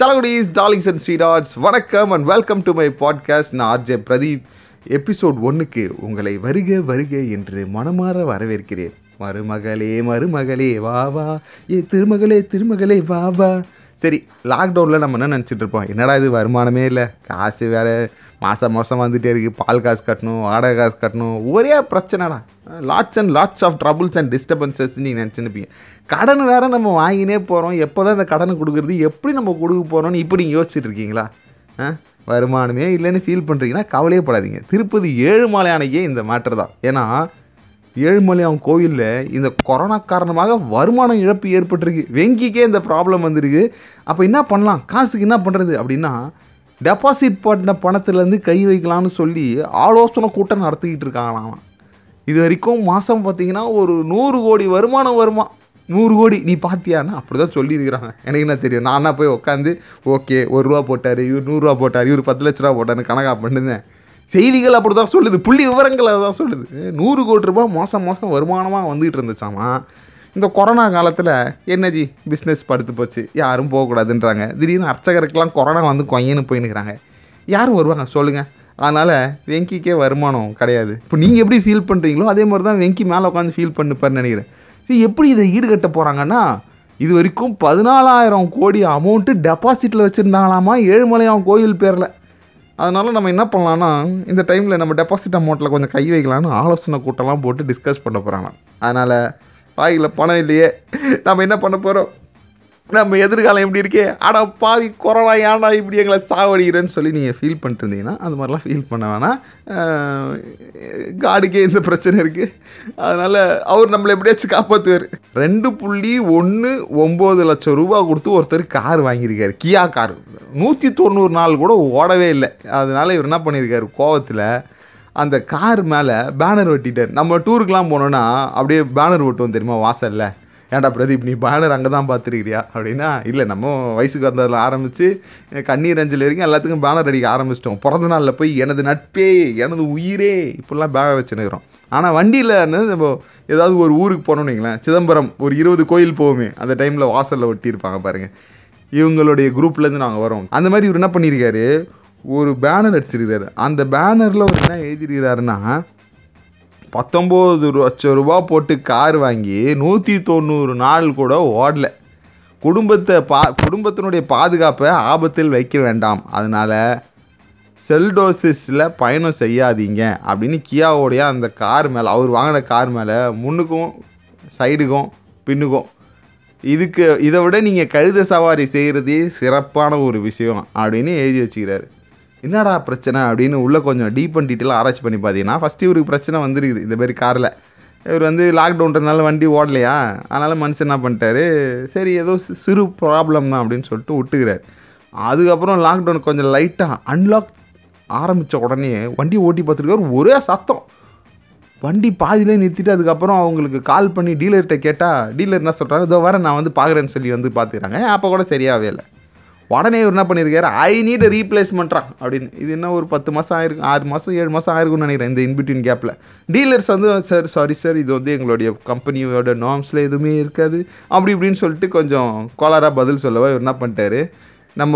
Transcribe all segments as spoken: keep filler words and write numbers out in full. சலகுடீஸ், darlings and sweethearts, வணக்கம் and welcome to my podcast. நான் RJ Pradeep. Episode ஒன்றுக்கு உங்களை வருக வருக என்று மனமாற வரவேற்கிறேன். மருமகளே மருமகளே வா வா, ஏ திருமகளே திருமகளே வா வா. சரி, லாக்டவுனில் நம்ம என்ன நினச்சிட்டு இருப்போம், என்னடா இது வருமானமே இல்லை, காசு வேறு மாதம் மாதம் வந்துகிட்டே இருக்குது, பால் காசு கட்டணும், வாடகை காசு கட்டணும், ஒரே பிரச்சனைடா, lots and lots of troubles and disturbances நீங்கள் நினச்சிருப்பீங்க. கடன் வேறு நம்ம வாங்கினே போகிறோம், எப்போ தான் இந்த கடனை கொடுக்குறது, எப்படி நம்ம கொடுக்க போகிறோன்னு இப்படி நீங்கள் யோசிச்சுட்டு இருக்கீங்களா? ஆ, வருமானமே இல்லைன்னு ஃபீல் பண்ணுறீங்கன்னா கவலையே படாதீங்க. திருப்பதி ஏழுமலை அன்னைக்கே இந்த மேட்டர் தான். ஏன்னா ஏழுமலையான் கோவிலில் இந்த கொரோனா காரணமாக வருமானம் இழப்பு ஏற்பட்டிருக்கு, வெங்கிக்கே இந்த ப்ராப்ளம் வந்துருக்கு. அப்போ என்ன பண்ணலாம், காசுக்கு என்ன பண்ணுறது அப்படின்னா, டெபாசிட் பண்ண பணத்துலேருந்து கை வைக்கலாம்னு சொல்லி ஆலோசனை கூட்டம் நடத்திக்கிட்டு இருக்காங்களாம். இது வரைக்கும் மாதம் பார்த்திங்கன்னா ஒரு நூறு கோடி வருமானம் வருமா, நூறு கோடி நீ பார்த்தியான்னு அப்படி தான் சொல்லியிருக்கிறாங்க. எனக்கு என்ன தெரியும், நானாக போய் உட்காந்து ஓகே ஒரு ரூபா போட்டார், இவர் நூறுரூவா போட்டார், இவர் பத்து லட்ச ரூபா போட்டார்னு கணக்காக பண்ணிருந்தேன். செய்திகள் அப்படி தான் சொல்லுது, புள்ளி விவரங்கள் அதை தான் சொல்லுது. நூறு கோடி ரூபாய் மாதம் மாதம் வருமானமாக வந்துகிட்டு இருந்துச்சாமா. இந்த கொரோனா காலத்தில் என்னஜி பிஸ்னஸ் படுத்து போச்சு, யாரும் போகக்கூடாதுன்றாங்க. திடீர்னு அர்ச்சகருக்கெல்லாம் கொரோனா வந்து கொய்யன்னு போயின்னுக்கிறாங்க, யாரும் வருவாங்க சொல்லுங்கள்? அதனால் வெங்கிக்கே வருமானம் கிடையாது. இப்போ நீங்கள் எப்படி ஃபீல் பண்ணுறீங்களோ அதே மாதிரி தான் வெங்கி மேலே உட்காந்து ஃபீல் பண்ணுப்பார்னு நினைக்கிறேன். சரி, எப்படி இதை ஈடுகட்ட போகிறாங்கன்னா, இது வரைக்கும் பதினாலாயிரம் கோடி அமௌண்ட்டு டெபாசிட்டில் வச்சுருந்தாங்களாமா ஏழுமலையான் கோயில் பேரில். அதனால் நம்ம என்ன பண்ணலான்னா, இந்த டைமில் நம்ம டெபாசிட் அமௌண்ட்டில் கொஞ்சம் கை வைக்கலான்னு ஆலோசனை கூட்டம்லாம் போட்டு டிஸ்கஸ் பண்ண போகிறாங்க. அதனால் வாயில் பணம் இல்லையே, நம்ம என்ன பண்ண போகிறோம், நம்ம எதிர்காலம் எப்படி இருக்கே, ஆடா பாவி கொரோனா ஏன்டா இப்படி எங்களை சாவடிக்கிறேன்னு சொல்லி நீங்கள் ஃபீல் பண்ணிட்டு இருந்தீங்கன்னா அது மாதிரிலாம் ஃபீல் பண்ண வேணாம். காடுக்கே இந்த பிரச்சனை இருக்குது, அதனால் அவர் நம்மளை எப்படியாச்சும் காப்பாற்றுவார். ரெண்டு புள்ளி ஒன்று ஒம்பது லட்சம் ரூபா கொடுத்து ஒருத்தர் கார் வாங்கியிருக்காரு, கியா கார். நூற்றி தொண்ணூறு நாள் கூட ஓடவே இல்லை. அதனால் இவர் என்ன பண்ணியிருக்காரு, கோவத்தில் அந்த கார் மேலே பேனர் ஒட்டிட்டார். நம்ம டூருக்கெலாம் போனோன்னா அப்படியே பேனர் ஒட்டுவோம் தெரியுமா வாசலில், ஏன்டா பிரதீப் நீ பேனர் அங்கே தான் பார்த்துருக்கிறியா அப்படின்னா, இல்லை நம்ம வயசுக்கு வந்ததில் ஆரம்பித்து கண்ணீர் அஞ்சல் வரைக்கும் எல்லாத்துக்கும் பேனர் அடிக்க ஆரம்பிச்சிட்டோம். பிறந்த நாளில் போய் எனது நட்பே எனது உயிரே இப்படிலாம் பேனர் வச்சுன்னுக்கிறோம். ஆனால் வண்டியில் நம்ம ஏதாவது ஒரு ஊருக்கு போனோம்னு வைங்களேன், சிதம்பரம் ஒரு இருபது கோயில் போவோமே, அந்த டைமில் வாசலில் ஒட்டியிருப்பாங்க பாருங்கள். இவங்களுடைய குரூப்லேருந்து நாங்கள் வரோம். அந்த மாதிரி இவர் என்ன பண்ணியிருக்காரு, ஒரு பேனர் அடிச்சிருக்காரு. அந்த பேனரில் ஒரு என்ன எழுதியிருக்கிறாருன்னா, பத்தொம்பது லட்சம் ரூபா போட்டு கார் வாங்கி நூற்றி தொண்ணூறு நாள் கூட ஓடலை, குடும்பத்தை பா குடும்பத்தினுடைய பாதுகாப்பை ஆபத்தில் வைக்க வேண்டாம், அதனால் செல்டோசிஸில் பயணம் செய்யாதீங்க அப்படின்னு கியாவோடைய அந்த கார் மேலே, அவர் வாங்கின கார் மேலே முன்னுக்கும் சைடுக்கும் பின்னுக்கும் இதுக்கு இதை விட நீங்கள் கழுத சவாரி செய்கிறதே சிறப்பான ஒரு விஷயம் அப்படின்னு எழுதி வச்சுக்கிறாரு. என்னடா பிரச்சனை அப்படின்னு உள்ளே கொஞ்சம் டீப் அண்ட் டீட்டெயிலாக ஆராய்ச்சி பண்ணி பார்த்தீங்கன்னா, ஃபஸ்ட்டு இவருக்கு பிரச்சனை வந்துருக்குது இந்த மாதிரி காரில். இவர் வந்து லாக்டவுன்றதுனால வண்டி ஓடலையா, அதனால் மனுஷன் என்ன பண்ணிட்டாரு, சரி ஏதோ சிறு ப்ராப்ளம் தான் அப்படின்னு சொல்லிட்டு விட்டுக்கிறார். அதுக்கப்புறம் லாக்டவுன் கொஞ்சம் லைட்டாக அன்லாக் ஆரம்பித்த உடனே வண்டி ஓட்டி பார்த்துருக்காரு, ஒரே சத்தம், வண்டி பாதியிலே நிறுத்திட்டு அதுக்கப்புறம் அவங்களுக்கு கால் பண்ணி டீலர்கிட்ட கேட்டால் டீலர் என்ன சொல்கிறாங்க, இதோ வர நான் வந்து பார்க்குறேன்னு சொல்லி வந்து பார்த்துக்கிறாங்க. அப்போ கூட சரியாகவே இல்லை. உடனே இவர் என்ன பண்ணியிருக்காரு, ஐ நீட் அ ரீப்ளேஸ்மெண்ட்ரா அப்படின்னு. இது என்ன ஒரு பத்து மாதம் ஆயிருக்கும், ஆறு மாதம் ஏழு மாதம் ஆயிருக்கும்னு நினைக்கிறேன். இந்த இன்பிட்வீன் கேப்பில் டீலர்ஸ் வந்து சார் சாரி சார் இது வந்து எங்களுடைய கம்பெனியோட நார்ம்ஸில் எதுவுமே இருக்காது அப்படி இப்படின்னு சொல்லிட்டு கொஞ்சம் கோளாராக பதில் சொல்லவா இவர் என்ன பண்ணிட்டாரு, நம்ம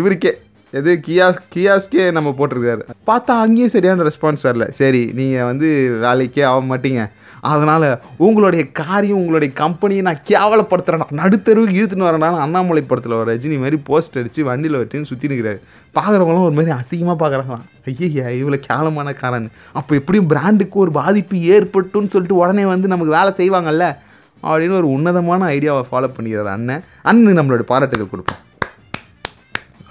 இவருக்கே எது கியா கியாஸ்க்கே நம்ம போட்டிருக்காரு. பார்த்தா அங்கேயும் சரியான ரெஸ்பான்ஸ் வரல. சரி நீங்கள் வந்து வேலைக்கே ஆக மாட்டீங்க, அதனால் உங்களுடைய காரியம் உங்களுடைய கம்பெனியை நான் கேவலப்படுத்துகிறேன்னா நடுத்தருவுக்கு இழுத்துன்னு வரேனான்னு அண்ணாமலை படத்தில் வர ரஜினி மாதிரி போஸ்ட் அடித்து வண்டியில் வட்டின்னு சுற்றி நிற்கிறாரு. பார்க்குறவங்களும் ஒரு மாதிரி அசிங்கமாக பார்க்குறாங்களாம், ஐயா இவ்வளோ கேவலமான காரன்னு. அப்போ எப்படியும் பிராண்டுக்கு ஒரு பாதிப்பு ஏற்பட்டுன்னு சொல்லிட்டு உடனே வந்து நமக்கு வேலை செய்வாங்கல்ல அப்படின்னு ஒரு உன்னதமான ஐடியாவை ஃபாலோ பண்ணிக்கிறார் அண்ணன். அண்ணன் நம்மளோட பாராட்டுகள் கொடுப்போம்.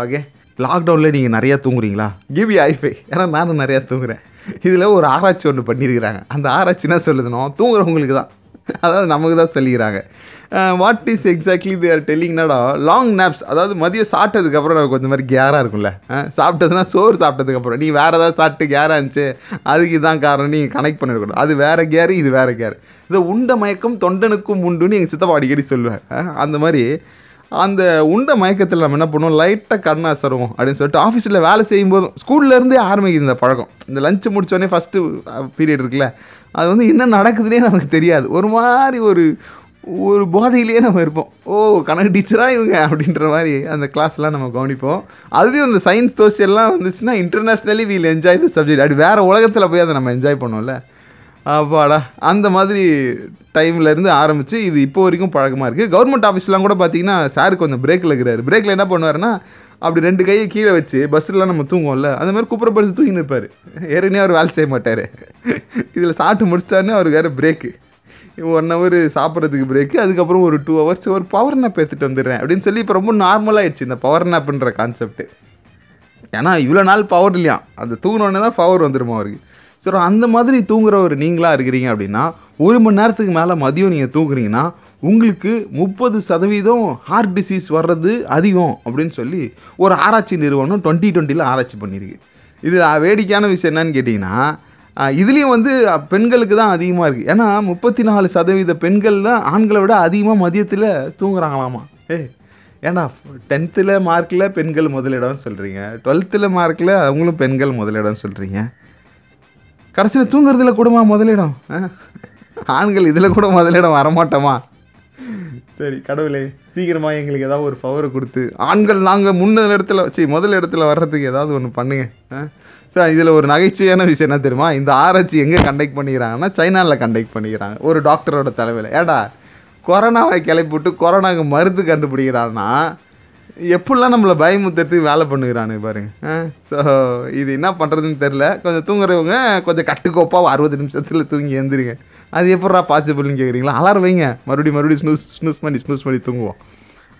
ஓகே, லாக்டவுனில் நீங்கள் நிறையா தூங்குறீங்களா, கிவி ஐஃபை, ஏன்னா நானும் நிறையா தூங்குகிறேன். இதில் ஒரு ஆராய்ச்சி ஒன்று பண்ணியிருக்கிறாங்க. அந்த ஆராய்ச்சி என்ன சொல்லுதுன்னா, தூங்குறவங்களுக்கு தான், அதாவது நமக்கு தான் சொல்லிக்கிறாங்க. What is exactly the are டெல்லிங்னாடா, லாங் நாப்ஸ், அதாவது மதியம் சாப்பிட்டதுக்கப்புறம் நமக்கு கொஞ்சம் மாதிரி கேராக இருக்கும்ல, சாப்பிட்டதுன்னா சோறு சாப்பிட்டதுக்கப்புறம் நீ வேறு ஏதாவது சாப்பிட்டு கேராக இருந்துச்சு அதுக்கு இதான் காரணம், நீங்கள் கனெக்ட் பண்ணிருக்கணும், அது வேறு கேரு இது வேறு கேரு. இதை உண்ட மயக்கம் தொண்டனுக்கும் உண்டுன்னு எங்கள் சித்தப்பா அடிக்கடி சொல்லுவார். அந்த மாதிரி அந்த உண்ட மயக்கத்தில் நம்ம என்ன பண்ணுவோம், லைட்டாக கண்ணா சருவோம் அப்படின்னு சொல்லிட்டு ஆஃபீஸில் வேலை செய்யும்போதும் ஸ்கூல்லேருந்தே ஆரம்பிக்குது இந்த பழக்கம். இந்த லஞ்சு முடித்தோடனே ஃபஸ்ட்டு பீரியட் இருக்குல்ல, அது வந்து என்ன நடக்குதுன்னே நமக்கு தெரியாது, ஒரு மாதிரி ஒரு ஒரு போதையிலேயே நம்ம இருப்போம். ஓ கணக்கு டீச்சராக இவங்க அப்படின்ற மாதிரி அந்த கிளாஸ்லாம் நம்ம கவனிப்போம். அதுலேயும் அந்த சயின்ஸ் சோசியல்லாம் வந்துச்சுன்னா internationally we'll enjoy the subject. அப்படி வேறு உலகத்தில் போய் அதை நம்ம என்ஜாய் பண்ணோம்ல. அப்பாடா அந்த மாதிரி டைம்லேருந்து ஆரம்பித்து இது இப்போ வரைக்கும் பழக்கமாக இருக்குது. கவர்மெண்ட் ஆஃபீஸ்லாம் கூட பார்த்திங்கன்னா சாருக்கு கொஞ்சம் பிரேக்கில் இருக்கிறாரு. பிரேக்கில் என்ன பண்ணுவார்னா அப்படி ரெண்டு கையை கீழே வச்சு பஸ்ஸில் நம்ம தூங்குவோம்ல அந்த மாதிரி குப்புறப்படுத்தி தூங்கி நிற்பார். ஏற்கனவே அவர் வேலை செய்ய மாட்டார். இதில் சாப்பிட்டு முடிச்சிட்டாருன்னு அவருக்கு வேறு பிரேக்கு, ஒன் ஹவர் சாப்பிட்றதுக்கு பிரேக்கு, அதுக்கப்புறம் ஒரு டூ ஹவர்ஸ் ஒரு பவர் நாப் எடுத்துகிட்டு வந்துடுறேன் அப்படின்னு சொல்லி இப்போ ரொம்ப நார்மலாகிடுச்சு இந்த பவர் நாப்புன்ற கான்செப்ட். ஏன்னா இவ்வளோ நாள் பவர் இல்லையா, அது தூங்கினோடனே தான் பவர் வந்துடுமா அவருக்கு. ஸோ அந்த மாதிரி தூங்குற ஒரு நீங்களாக இருக்கிறீங்க அப்படின்னா ஒரு மணி நேரத்துக்கு மேலே மதியம் நீங்கள் தூங்குறீங்கன்னா உங்களுக்கு முப்பது சதவீதம் ஹார்ட் டிசீஸ் வர்றது அதிகம் அப்படின்னு சொல்லி ஒரு ஆராய்ச்சி நிறுவனம் டுவெண்ட்டி டுவெண்ட்டியில் ஆராய்ச்சி பண்ணியிருக்கு. இது வேடிக்கையான விஷயம் என்னன்னு கேட்டிங்கன்னா இதுலேயும் வந்து பெண்களுக்கு தான் அதிகமாக இருக்குது. ஏன்னா முப்பத்தி நாலு சதவீத பெண்கள் தான் ஆண்களை விட அதிகமாக மதியத்தில் தூங்குறாங்களாமா. ஏ ஏன்னா டென்த்தில் மார்க்கில் பெண்கள் முதலிடம்னு சொல்கிறீங்க, டுவெல்த்தில் மார்க்கில் அவங்களும் பெண்கள் முதலிடம்னு சொல்கிறீங்க, கடைசியில் தூங்குறதுல கூடமா முதலிடம்? ஆண்கள் இதில் கூட முதலிடம் வரமாட்டோமா? சரி கடவுளே சீக்கிரமாக எங்களுக்கு ஏதாவது ஒரு பவரை கொடுத்து ஆண்கள் நாங்கள் முன்னது இடத்துல வச்சு முதல் இடத்துல வர்றதுக்கு ஏதாவது ஒன்று பண்ணுங்க. சார் இதில் ஒரு நகைச்சுவையான விஷயம் என்ன தெரியுமா, இந்த ஆராய்ச்சி எங்கே கண்டக்ட் பண்ணிக்கிறாங்கன்னா சைனாவில் கண்டக்ட் பண்ணிக்கிறாங்க ஒரு டாக்டரோட தலைமையில். ஏடா கொரோனாவை கிளப்பிவிட்டு கொரோனாவுக்கு மருந்து கண்டுபிடிக்கிறான்னா எப்படிலாம் நம்மளை பயமுத்தத்துக்கு வேலை பண்ணுகிறானு பாருங்கள். ஸோ இது என்ன பண்ணுறதுன்னு தெரில. கொஞ்சம் தூங்குறவங்க கொஞ்சம் கட்டுக்கோப்பாக அறுபது நிமிஷத்தில் தூங்கி எழுந்திருங்க. அது எப்படா பாசிபிள்னு கேட்குறீங்களா? அலாரம் வைங்க, மறுபடியும் மறுபடியும் ஸ்னூஸ் ஸ்னூஸ் பண்ணி ஸ்னூஸ் பண்ணி தூங்குவோம்.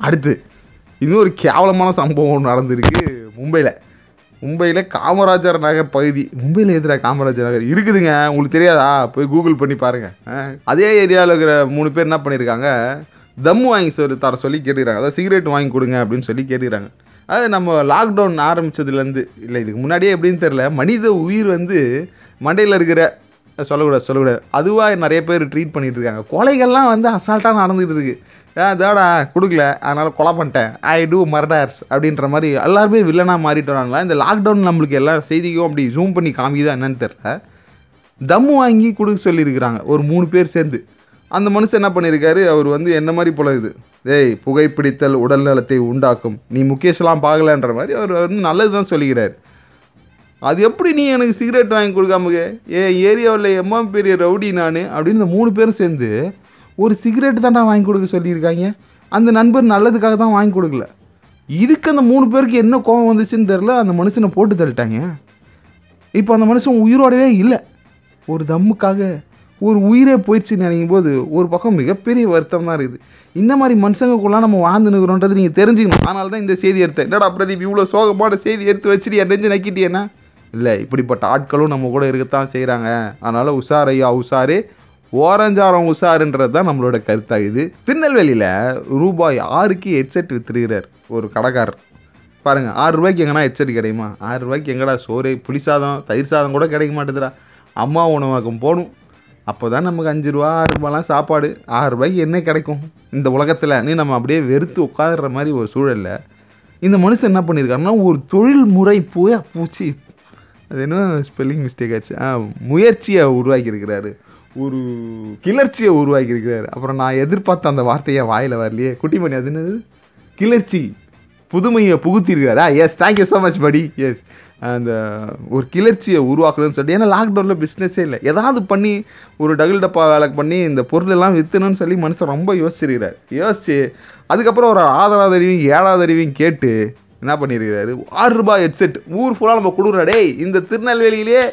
அடுத்து இன்னும் ஒரு கேவலமான சம்பவம் நடந்திருக்கு மும்பையில். மும்பையில் காமராஜர் நகர் பகுதி, மும்பையில் எதிரா காமராஜர் நகர் இருக்குதுங்க, உங்களுக்கு தெரியாதா? போய் கூகுள் பண்ணி பாருங்கள். அதே ஏரியாவில் இருக்கிற மூணு பேர் என்ன பண்ணியிருக்காங்க, தம்மு வாங்கி சொல்லி தர சொல்லி கேட்டுக்கிறாங்க. அதாவது சிகரெட் வாங்கி கொடுங்க அப்படின்னு சொல்லி கேட்டுக்கிறாங்க. அது நம்ம லாக்டவுன் ஆரம்பித்ததுலேருந்து இல்லை இதுக்கு முன்னாடியே எப்படின்னு தெரில, மனித உயிர் வந்து மண்டையில் இருக்கிற சொல்லக்கூடாது சொல்லக்கூடாது அதுவாக நிறைய பேர் ட்ரீட் பண்ணிகிட்ருக்காங்க. கொலைகள்லாம் வந்து அசால்ட்டாக நடந்துகிட்டு இருக்குது. அதோட கொடுக்கல அதனால் கொலை பண்ணிட்டேன், ஐ டூ மர்டர்ஸ் அப்படின்ற மாதிரி எல்லாருமே வில்லனாக மாறிட்டு வராங்களா. இந்த லாக்டவுன் நம்மளுக்கு எல்லா செய்திக்கும் அப்படி ஜூம் பண்ணி காமிக்குதா என்னன்னு தெரில. தம்மு வாங்கி கொடுக்க சொல்லியிருக்கிறாங்க ஒரு மூணு பேர் சேர்ந்து. அந்த மனுஷன் என்ன பண்ணியிருக்காரு, அவர் வந்து என்ன மாதிரி பழகுது, ஏய் புகைப்பிடித்தல் உடல் நலத்தை உண்டாக்கும், நீ முகேஷ்லாம் பார்க்கலன்ற மாதிரி அவர் வந்து நல்லது தான் சொல்லிக்கிறார். அது எப்படி நீ எனக்கு சிகரெட் வாங்கி கொடுக்காம, என் ஏரியாவில் எம்மா பெரிய ரவுடி நான் அப்படின்னு இந்த மூணு பேரும் சேர்ந்து ஒரு சிகரெட் தாண்டா வாங்கி கொடுக்க சொல்லியிருக்காங்க. அந்த நண்பர் நல்லதுக்காக தான் வாங்கி கொடுக்கல. இதுக்கு அந்த மூணு பேருக்கு என்ன கோபம் வந்துச்சுன்னு தெரில, அந்த மனுஷனை போட்டு தள்ளிட்டாங்க. இப்போ அந்த மனுஷன் உயிரோடவே இல்லை. ஒரு தம்முக்காக ஒரு உயிரே போயிடுச்சுன்னு நினைக்கும் போது ஒரு பக்கம் மிகப்பெரிய வருத்தம் தான் இருக்குது. இந்த மாதிரி மனுஷங்களுக்குள்ளே நம்ம வாழ்ந்துனுக்குறோன்றது நீங்கள் தெரிஞ்சுக்கணும். அதனால தான் இந்த செய்தி எடுத்தேன். என்னடா பிரதீப் இவ்வளோ சோகமான செய்தி எடுத்து வச்சுட்டு என்னெஞ்சு நக்கிட்டேன்னா, இல்லை இப்படிப்பட்ட ஆட்களும் நம்ம கூட இருக்கத்தான் செய்கிறாங்க. அதனால் உஷார் ஐயா உஷாரு, ஓரஞ்சாரம் உஷாருன்றது தான் நம்மளோட கருத்தாகுது. திருநெல்வேலியில் ரூபாய் ஆறுக்கு ஹெட்செட் விற்றுகிறார் ஒரு கடைக்காரர். பாருங்கள், ஆறு ரூபாய்க்கு எங்கன்னா ஹெட்செட் கிடைக்குமா? ஆறு ரூபாய்க்கு எங்கடா சோறு, புளி சாதம், தயிர் சாதம் கூட கிடைக்க மாட்டேதுரா. அம்மா உணவகம் போகணும், அப்போ தான் நமக்கு அஞ்சு ரூபா ஆறு ரூபாலாம் சாப்பாடு. ஆறு ரூபாய்க்கு என்ன கிடைக்கும் இந்த உலகத்தில்? நீ நம்ம அப்படியே வெறுத்து உட்காந்துற மாதிரி ஒரு சூழலில் இந்த மனுஷன் என்ன பண்ணியிருக்காருன்னா ஒரு தொழில்முறை போய் பூச்சி, அது என்ன ஸ்பெல்லிங் மிஸ்டேக் ஆச்சு, முயற்சியை உருவாக்கியிருக்கிறாரு, ஒரு கிளர்ச்சியை உருவாக்கியிருக்கிறாரு. அப்புறம் நான் எதிர்பார்த்த அந்த வார்த்தையை வாயில் வரலையே, குட்டிமணி அது என்னது, கிளர்ச்சி, புதுமையை புகுத்திருக்காரா? எஸ், தேங்க்யூ ஸோ மச் படி. எஸ், அந்த ஒரு கிளர்ச்சியை உருவாக்கணும்னு சொல்லி, ஏன்னா லாக்டவுனில் பிஸ்னஸே இல்லை, ஏதாவது பண்ணி ஒரு டகுல் டப்பா வேலை பண்ணி இந்த பொருளெல்லாம் விற்றணும்னு சொல்லி மனுஷன் ரொம்ப யோசிச்சிருக்கிறார். யோசிச்சு அதுக்கப்புறம் ஒரு ஆறாவது அறிவையும் ஏழாவது அறிவையும் கேட்டு என்ன பண்ணியிருக்கிறாரு, ஆறு ரூபாய் ஹெட்செட் ஊர் ஃபுல்லாக நம்ம கொடுக்குறாடே, இந்த திருநெல்வேலியிலே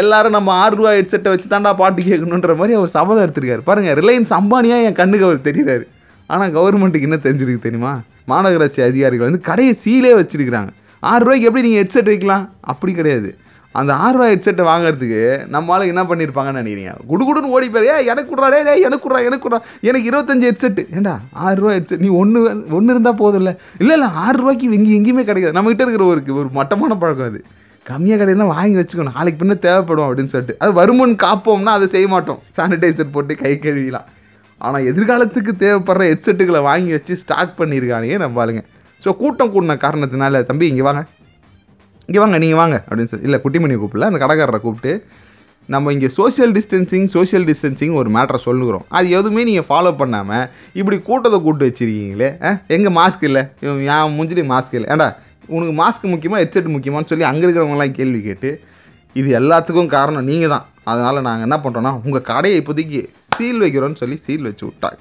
எல்லோரும் நம்ம ஆறு ரூபாய் ஹெட்செட்டை வச்சு தாண்டா பாட்டு கேட்கணுன்ற மாதிரி அவர் சபதம் எடுத்திருக்காரு. பாருங்கள், ரிலையன்ஸ் அம்பானியாக என் கண்ணுக்கு அவர் தெரிகிறாரு. ஆனால் கவர்மெண்ட்டுக்கு என்ன தெரிஞ்சிருக்கு தெரியுமா, மாநகராட்சி அதிகாரிகள் வந்து கடையை சீலே வச்சுருக்கிறாங்க. ஆறு ரூபாய்க்கு எப்படி நீங்கள் ஹெட்செட் வைக்கலாம்? அப்படி கிடையாது. அந்த ஆறு ரூபாய் ஹெட்செட்டை வாங்குறதுக்கு நம்மளால் என்ன பண்ணியிருப்பாங்கன்னு நினைக்கிறீங்க? குடுகுடுன்னு ஓடி போய், ஏ எனக்கு விட்றா, டே எனக்கு விட்றா, எனக்கு விட்றா, எனக்கு இருபத்தஞ்சி ஹெட்செட்டு. ஏண்டா ஆறு ரூபா ஹெட்செட், நீ ஒன்று ஒன்று இருந்தால் போதும். இல்லை இல்லை இல்லை ஆறு ரூபாய்க்கு எங்கே எங்கேயுமே கிடைக்காது. நம்மகிட்ட இருக்கிற ஒரு ஒரு மட்டமான பழக்கம் அது. கம்மியாக கிடையாது, வாங்கி வச்சுக்கணும், நாளைக்கு பின்ன தேவைப்படும் அப்படின்னு சொல்லிட்டு. அது வருமுன் காப்போம்னா அதை செய்ய மாட்டோம், சானிடைசர் போட்டு கை கழுவிலாம். ஆனால் எதிர்காலத்துக்கு தேவைப்படுற ஹெட்செட்டுகளை வாங்கி வச்சு ஸ்டாக் பண்ணியிருக்கானே நம்பாளுங்க. ஸோ கூட்டம் கூடின காரணத்தினால, தம்பி இங்கே வாங்க இங்கே வாங்க நீங்கள் வாங்க அப்படின்னு சொல்லி, இல்லை குட்டிமணி கூப்பிடல, அந்த கடைக்காரரை கூப்பிட்டு நம்ம இங்கே சோஷியல் டிஸ்டன்சிங் சோஷியல் டிஸ்டன்சிங் ஒரு மேட்ரை சொல்லுகிறோம். அது எதுவுமே நீங்கள் ஃபாலோ பண்ணாமல் இப்படி கூட்டத்தை கூப்பிட்டு வச்சுருக்கீங்களே. எங்கள் மாஸ்க் இல்லை, என் மூஞ்சிலே மாஸ்க் இல்லை, ஏண்டா உனக்கு மாஸ்க் முக்கியமாக ஹெட்செட் முக்கியமானு சொல்லி அங்கே இருக்கிறவங்களாம் கேள்வி கேட்டு இது எல்லாத்துக்கும் காரணம் நீங்கள் தான். அதனால் நாங்கள் என்ன பண்ணுறோன்னா உங்கள் கடையை இப்போதைக்கு சீல் வைக்கிறோன்னு சொல்லி சீல் வச்சு விட்டாங்க.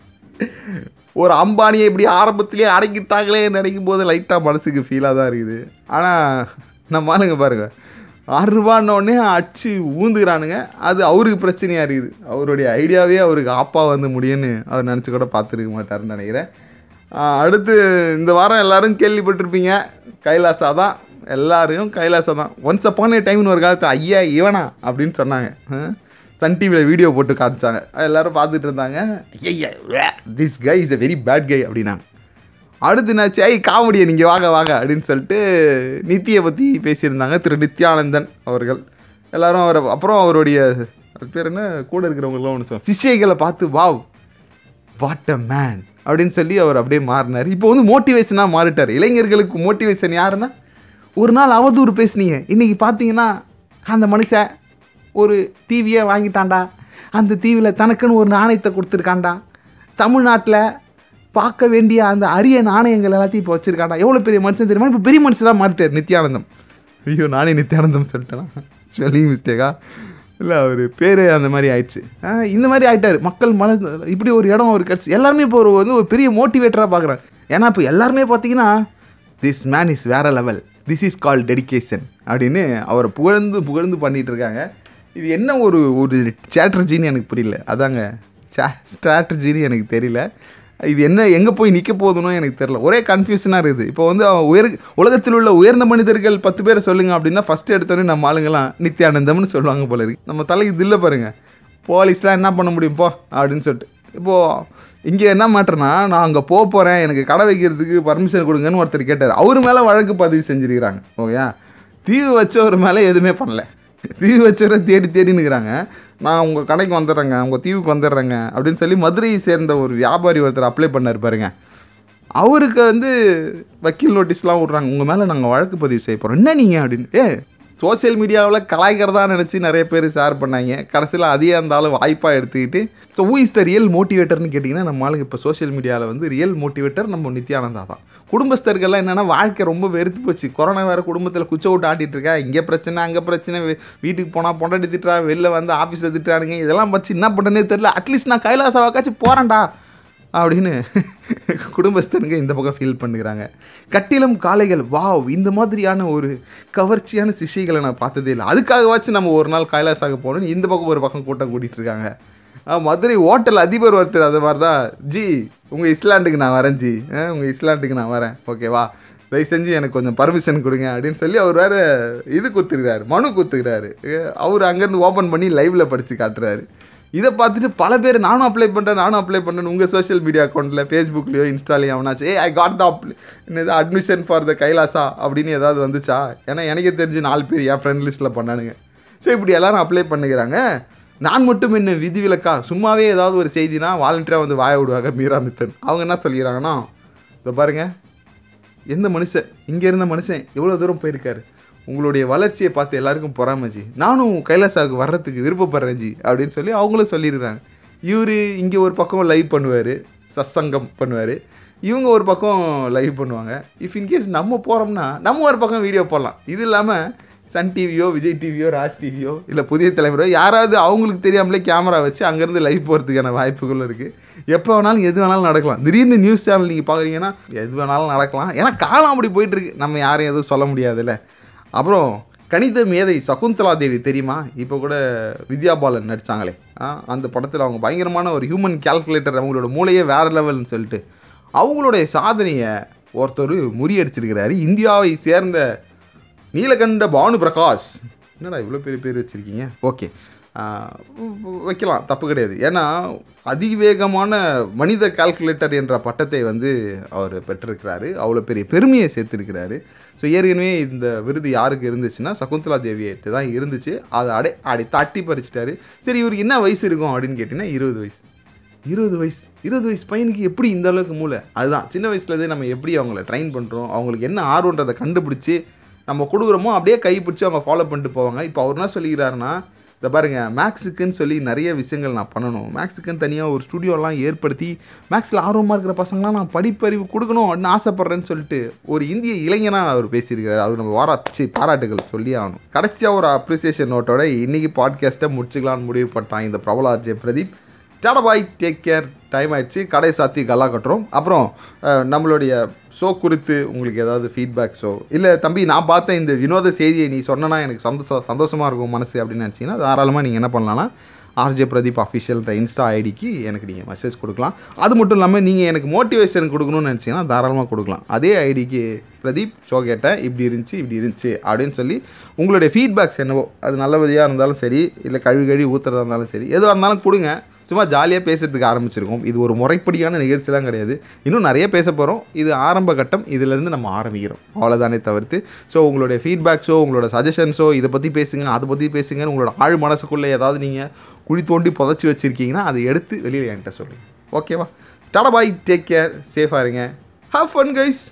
ஒரு அம்பானியை இப்படி ஆரம்பத்திலே அடக்கிட்டாங்களே நினைக்கும் போது லைட்டாக மனசுக்கு ஃபீலாக தான் இருக்குது. ஆனால் நம்ம ஆளுங்க பாருங்கள், ஆறு ரூபான்னொடனே அடிச்சு ஊந்துக்கிறானுங்க. அது அவருக்கு பிரச்சனையாக இருக்குது. அவருடைய ஐடியாவே அவருக்கு ஆப்பா வந்து முடியும்னு அவர் நினச்சி கூட பார்த்துருக்க மாட்டார்னு நினைக்கிறேன். அடுத்து இந்த வாரம் எல்லோரும் கேள்விப்பட்டிருப்பீங்க, கைலாசா தான். எல்லோரும் கைலாசா தான். ஒன்ஸ் அப்பானே டைம்னு ஒரு காலத்து ஐயா இவனா அப்படின்னு சொன்னாங்க. சன் டிவியில் வீடியோ போட்டு காமிச்சாங்க. எல்லோரும் பார்த்துட்டு இருந்தாங்க. ஐயா this guy is a very bad guy அப்படின்னாங்க. அடுத்து என்னாச்சு, ஐ காமெடியை நீங்கள் வாங்க வாங்க அப்படின்னு சொல்லிட்டு நித்தியை பற்றி பேசியிருந்தாங்க திரு நித்யானந்தன் அவர்கள். எல்லோரும் அவரை, அப்புறம் அவருடைய பேர் என்ன கூட இருக்கிறவங்களாம் ஒன்று சொல்லுவாங்க, சிஷ்யைகளை பார்த்து வாவ் வாட் அ மேன் அப்படின்னு சொல்லி அவர் அப்படியே மாறினார். இப்போ வந்து மோட்டிவேஷனாக மாறிட்டார். இளைஞர்களுக்கு மோட்டிவேஷன் யாருன்னா, ஒரு நாள் அவதூறு பேசுனீங்க, இன்றைக்கி பார்த்தீங்கன்னா அந்த மனுஷன் ஒரு டிவியை வாங்கிட்டாண்டா, அந்த டிவியில் தனக்குன்னு ஒரு நாணயத்தை கொடுத்துருக்காண்டா, தமிழ்நாட்டில் பார்க்க வேண்டிய அந்த அரிய நாணயங்கள் எல்லாத்தையும் இப்போ வச்சுருக்காண்டா, எவ்வளோ பெரிய மனுஷன் தெரியுமா, இப்போ பெரிய மனுஷன் தான் மாறிட்டார் நித்யானந்தம். ஐயோ நானே நித்யானந்தம் சொல்லிட்டேனா, ஸ்பெல்லிங் மிஸ்டேக்கா இல்லை அவர் பேர் அந்த மாதிரி ஆயிடுச்சு. இந்த மாதிரி ஆகிட்டார். மக்கள் மன இப்படி ஒரு இடம் ஒரு கட்சி எல்லாருமே இப்போ ஒரு வந்து ஒரு பெரிய மோட்டிவேட்டராக பார்க்குறாங்க. ஏன்னா இப்போ எல்லாருமே பார்த்தீங்கன்னா திஸ் மேன் இஸ் வேற level, this is call dedication அப்படின்னு அவரை புகழ்ந்து புகழ்ந்து பண்ணிகிட்டு இருக்காங்க. இது என்ன ஒரு ஒரு ஸ்ட்ராட்டர்ஜின்னு எனக்கு புரியல. அதாங்க ஸ்ட்ராட்டர்ஜின்னு எனக்கு தெரியல. இது என்ன எங்கே போய் நிற்க போதுன்னு எனக்கு தெரில. ஒரே கன்ஃபியூஷனாக இருக்குது. இப்போ வந்து உயர் உலகத்தில் உள்ள உயர்ந்த மனிதர்கள் பத்து பேரை சொல்லுங்கள் அப்படின்னா ஃபஸ்ட்டு எடுத்தோடனே நம்ம ஆளுங்கெல்லாம் நித்யானந்தம்னு சொல்லுவாங்க போல இருக்குது. நம்ம தலைக்கு தில்லை பாருங்கள், போலீஸ்லாம் என்ன பண்ண முடியும்ப்போ அப்படின்னு சொல்லிட்டு. இப்போது இங்கே என்ன மேட்டர்னா, நான் அங்கே போக போகிறேன், எனக்கு கடை வைக்கிறதுக்கு பர்மிஷன் கொடுங்கன்னு ஒருத்தர் கேட்டார். அவர் மேலே வழக்கு பதிவு செஞ்சுருக்கிறாங்க. ஓகே, தீவு வச்சவர் மேலே எதுவுமே பண்ணலை. தீவு வச்சவரை தேடி தேடினுக்கிறாங்க. நான் உங்கள் கடைக்கு வந்துடுறேங்க, உங்கள் தீவுக்கு வந்துடுறேங்க அப்படின்னு சொல்லி மதுரையை சேர்ந்த ஒரு வியாபாரி ஒருத்தர் அப்ளை பண்ணார் பாருங்க. அவருக்கு வந்து வக்கீல் நோட்டீஸ்லாம் விட்றாங்க, உங்கள் மேலே நாங்கள் வழக்கு பதிவு செய்ய போகிறோம், என்ன நீங்கள் அப்படின்னு. ஏ சோசியல் மீடியாவில் கலாய்க்கிறதா நினச்சி நிறைய பேர் ஷேர் பண்ணாங்க. கடைசியில் அதே இருந்தாலும் வாய்ப்பாக எடுத்துக்கிட்டு so who is the real மோட்டிவேட்டர்னு கேட்டிங்கன்னா, நம்மளுக்கு இப்போ சோசியல் மீடியாவில் வந்து ரியல் மோட்டிவேட்டர் நம்ம நித்யானந்தா தான். குடும்பஸ்தர்கள்லாம் என்னென்னா வாழ்க்கை ரொம்ப வெறுத்து போச்சு. கொரோனா வேறு குடும்பத்தில் குச்ச விட்டு ஆட்டிகிட்டு இருக்கா. இங்கே பிரச்சனை அங்கே பிரச்சனை, வீட்டுக்கு போனால் பொண்டாட்டி திட்டுறா, வெளில வந்து ஆஃபீஸில் திட்டுறானுங்க. இதெல்லாம் பற்றி என்ன பண்ணுறேன்னே தெரில. அட்லீஸ்ட் நான் கைலாசாவாக்காச்சும் போகிறேன்டா அப்படின்னு குடும்பஸ்தனுங்க இந்த பக்கம் ஃபீல் பண்ணுறாங்க. கட்டிலம் காளைகள் வாவ், இந்த மாதிரியான ஒரு கவர்ச்சியான சிஷைகளை நான் பார்த்ததே இல்லை, அதுக்காகவாச்சும் நம்ம ஒரு நாள் கைலாசாக போகணும்னு இந்த பக்கம் ஒரு பக்கம் கூட்டம் கூட்டிகிட்டு இருக்காங்க. மதுரை ஹோட்டல் அதிபர் ஒருத்தர் அது மாதிரி தான், ஜி உங்கள் இஸ்லாண்டுக்கு நான் வரேன், ஜி உங்கள் இஸ்லாண்டுக்கு நான் வரேன், ஓகேவா, தயவு செஞ்சு எனக்கு கொஞ்சம் பர்மிஷன் கொடுங்க அப்படின்னு சொல்லி அவர் வேறு இது கொடுத்துருக்காரு, மனு கொடுத்துருக்காரு. அவர் அங்கேருந்து ஓப்பன் பண்ணி லைவில் படித்து காட்டுறாரு. இதை பார்த்துட்டு பல பேர் நானும் அப்ளை பண்ணுறேன் நானும் அப்ளை பண்ணுறேன்னு உங்கள் சோஷியல் மீடியா அக்கௌண்ட்டில் ஃபேஸ்புக்லேயோ இன்ஸ்டாலேயோ அவனாச்சு ஏ ஐ காட் த அப் என்னது அட்மிஷன் ஃபார் த கைலாசா அப்படின்னு ஏதாவது வந்துச்சா? ஏன்னா எனக்கே தெரிஞ்சு நாலு பேர் என் ஃப்ரெண்ட் லிஸ்ட்டில் பண்ணானுங்க. ஸோ இப்படி எல்லோரும் அப்ளை பண்ணிக்கிறாங்க. நான் மட்டும் என்ன விதிவிலக்கா? சும்மாவே ஏதாவது ஒரு செய்தினா வாலண்டியராக வந்து வாய விடுவாங்க மீரா மித்தன். அவங்க என்ன சொல்லிக்கிறாங்கன்னா, இதை பாருங்கள், எந்த மனுஷன் இங்கே இருந்த மனுஷன் எவ்வளோ தூரம் போயிருக்காரு, உங்களுடைய வளர்ச்சியை பார்த்து எல்லாருக்கும் பொறாமஜி, நானும் கைலாசாவுக்கு வர்றதுக்கு விருப்பப்படுறேன் ஜி அப்படின்னு சொல்லி அவங்களும் சொல்லிடுறாங்க. இவர் இங்கே ஒரு பக்கம் லைவ் பண்ணுவார், சத்சங்கம் பண்ணுவார், இவங்க ஒரு பக்கம் லைவ் பண்ணுவாங்க. இஃப் இன்கேஸ் நம்ம போகிறோம்னா நம்ம ஒரு பக்கம் வீடியோ போடலாம். இது இல்லாமல் சன் டிவியோ விஜய் டிவியோ ராஜ் டிவியோ இல்லை புதிய தலைமுறையோ யாராவது அவங்களுக்கு தெரியாமலே கேமரா வச்சு அங்கேருந்து லைவ் போகிறதுக்கான வாய்ப்புகள் இருக்குது. எப்போ வேணாலும் எது வேணாலும் நடக்கலாம். திடீர்னு நியூஸ் சேனல் நீங்கள் பார்க்குறீங்கன்னா எது வேணாலும் நடக்கலாம். ஏன்னா காலம் அப்படி போயிட்டுருக்கு, நம்ம யாரையும் எதுவும் சொல்ல முடியாதுல்ல. அப்புறம் கணித மேதை சகுந்தலா தேவி தெரியுமா, இப்போ கூட வித்யா பாலன் நடித்தாங்களே அந்த படத்தில், அவங்க பயங்கரமான ஒரு ஹியூமன் கால்குலேட்டர், அவங்களோட மூளையே வேறு லெவல்னு சொல்லிட்டு அவங்களுடைய சாதனையை ஒருத்தர் முறியடிச்சிருக்கிறாரு. இந்தியாவை சேர்ந்த நீலகண்ட பானு பிரகாஷ், என்னடா இவ்வளோ பெரிய பேர் வச்சுருக்கீங்க, ஓகே வைக்கலாம் தப்பு கிடையாது, ஏன்னா அதிவேகமான மனித கால்குலேட்டர் என்ற பட்டத்தை வந்து அவர் பெற்றிருக்கிறாரு. அவ்வளோ பெரிய பெருமையை சேர்த்துருக்கிறாரு. ஸோ ஏற்கனவே இந்த விருது யாருக்கு இருந்துச்சுன்னா சகுந்தலா தேவியிட்ட தான் இருந்துச்சு. அதை அடை அடை தட்டி பறிச்சிட்டாரு. சரி, இவருக்கு என்ன வயசு இருக்கும் அப்படின்னு கேட்டிங்கன்னா இருபது வயசு. இருபது வயசு இருபது வயசு பையனுக்கு எப்படி இந்த அளவுக்கு மூளை? அதுதான் சின்ன வயசுலேருந்தே நம்ம எப்படி அவங்கள ட்ரெயின் பண்ணுறோம், அவங்களுக்கு என்ன ஆர்வன்றதை கண்டுபிடிச்சி நம்ம கொடுக்குறோமோ அப்படியே கைப்பிடிச்சி அவங்க ஃபாலோ பண்ணிட்டு போவாங்க. இப்போ அவர் என்ன சொல்லிக்கிறாருன்னா, இதை பாருங்கள், மேக்ஸுக்குன்னு சொல்லி நிறைய விஷயங்கள் நான் பண்ணணும். மேக்ஸுக்குன்னு தனியாக ஒரு ஸ்டுடியோலாம் ஏற்படுத்தி மேக்ஸில் ஆர்வமாக இருக்கிற பசங்களாம் நான் படிப்பறிவு கொடுக்கணும் அப்படின்னு ஆசைப்பட்றேன்னு சொல்லிட்டு ஒரு இந்திய இளைஞனாக அவர் பேசியிருக்காரு. அவர் நம்ம வாராட்சி பாராட்டுகள் சொல்லி ஆகணும். கடைசியாக ஒரு அப்ரிசியேஷன் நோட்டோட இன்றைக்கி பாட்காஸ்ட்டை முடிச்சுக்கலான்னு முடிவு பண்ணிட்டான் இந்த பிரபல RJ Pradeep. Tata bye, take care. Time ஆகிடுச்சு, கடை சாத்தி கல்லா கட்டுறோம். அப்புறம் நம்மளுடைய ஷோ குறித்து உங்களுக்கு ஏதாவது ஃபீட்பேக்ஸோ இல்லை தம்பி நான் பார்த்தேன் இந்த வினோத செய்தியை நீ சொன்னனா எனக்கு சந்தோஷம் சந்தோஷமாக இருக்கும் மனசு அப்படின்னு நினச்சிங்கன்னா தாராளமாக நீங்கள் என்ன பண்ணலாம்னா ஆர்ஜே பிரதீப் அஃபிஷியல்ன்ற இன்ஸ்டா ஐடிக்கு எனக்கு நீங்கள் மெசேஜ் கொடுக்கலாம். அது மட்டும் இல்லாமல் நீங்கள் எனக்கு மோட்டிவேஷன் கொடுக்கணும்னு நினச்சிங்கன்னா தாராளமாக கொடுக்கலாம். அதே ஐடிக்கு பிரதீப் ஷோ கேட்டேன், இப்படி இருந்துச்சு இப்படி இருந்துச்சு அப்படின்னு சொல்லி உங்களுடைய ஃபீட்பேக்ஸ் என்னவோ, அது நல்லபடியாக இருந்தாலும் சரி இல்லை கழுவி கழுவி ஊற்றுறதா இருந்தாலும் சரி, எதுவாக இருந்தாலும் கொடுங்க. சும்மா ஜாலியாக பேசுகிறதுக்கு ஆரம்பிச்சிருக்கோம். இது ஒரு முறைப்படியான நிகழ்ச்சிலாம் கிடையாது, இன்னும் நிறைய பேச போகிறோம். இது ஆரம்ப கட்டம், இதிலேருந்து நம்ம ஆரம்பிக்கிறோம் அவ்வளோதானே தவிர்த்து. ஸோ உங்களுடைய ஃபீட்பேக்ஸோ உங்களோட சஜஷன்ஸோ இதை பற்றி பேசுங்க அதை பற்றி பேசுங்கன்னு உங்களோட ஆழ் மனசுக்குள்ளே ஏதாவது நீங்கள் குழி தோண்டி புதைச்சி வச்சுருக்கீங்கன்னா அதை எடுத்து வெளியில் என்கிட்ட சொல்லுங்கள். ஓகேவா? டாடா பாய், டேக் கேர், சேஃபாக இருங்க, ஹேவ் ஃபன் கைஸ்.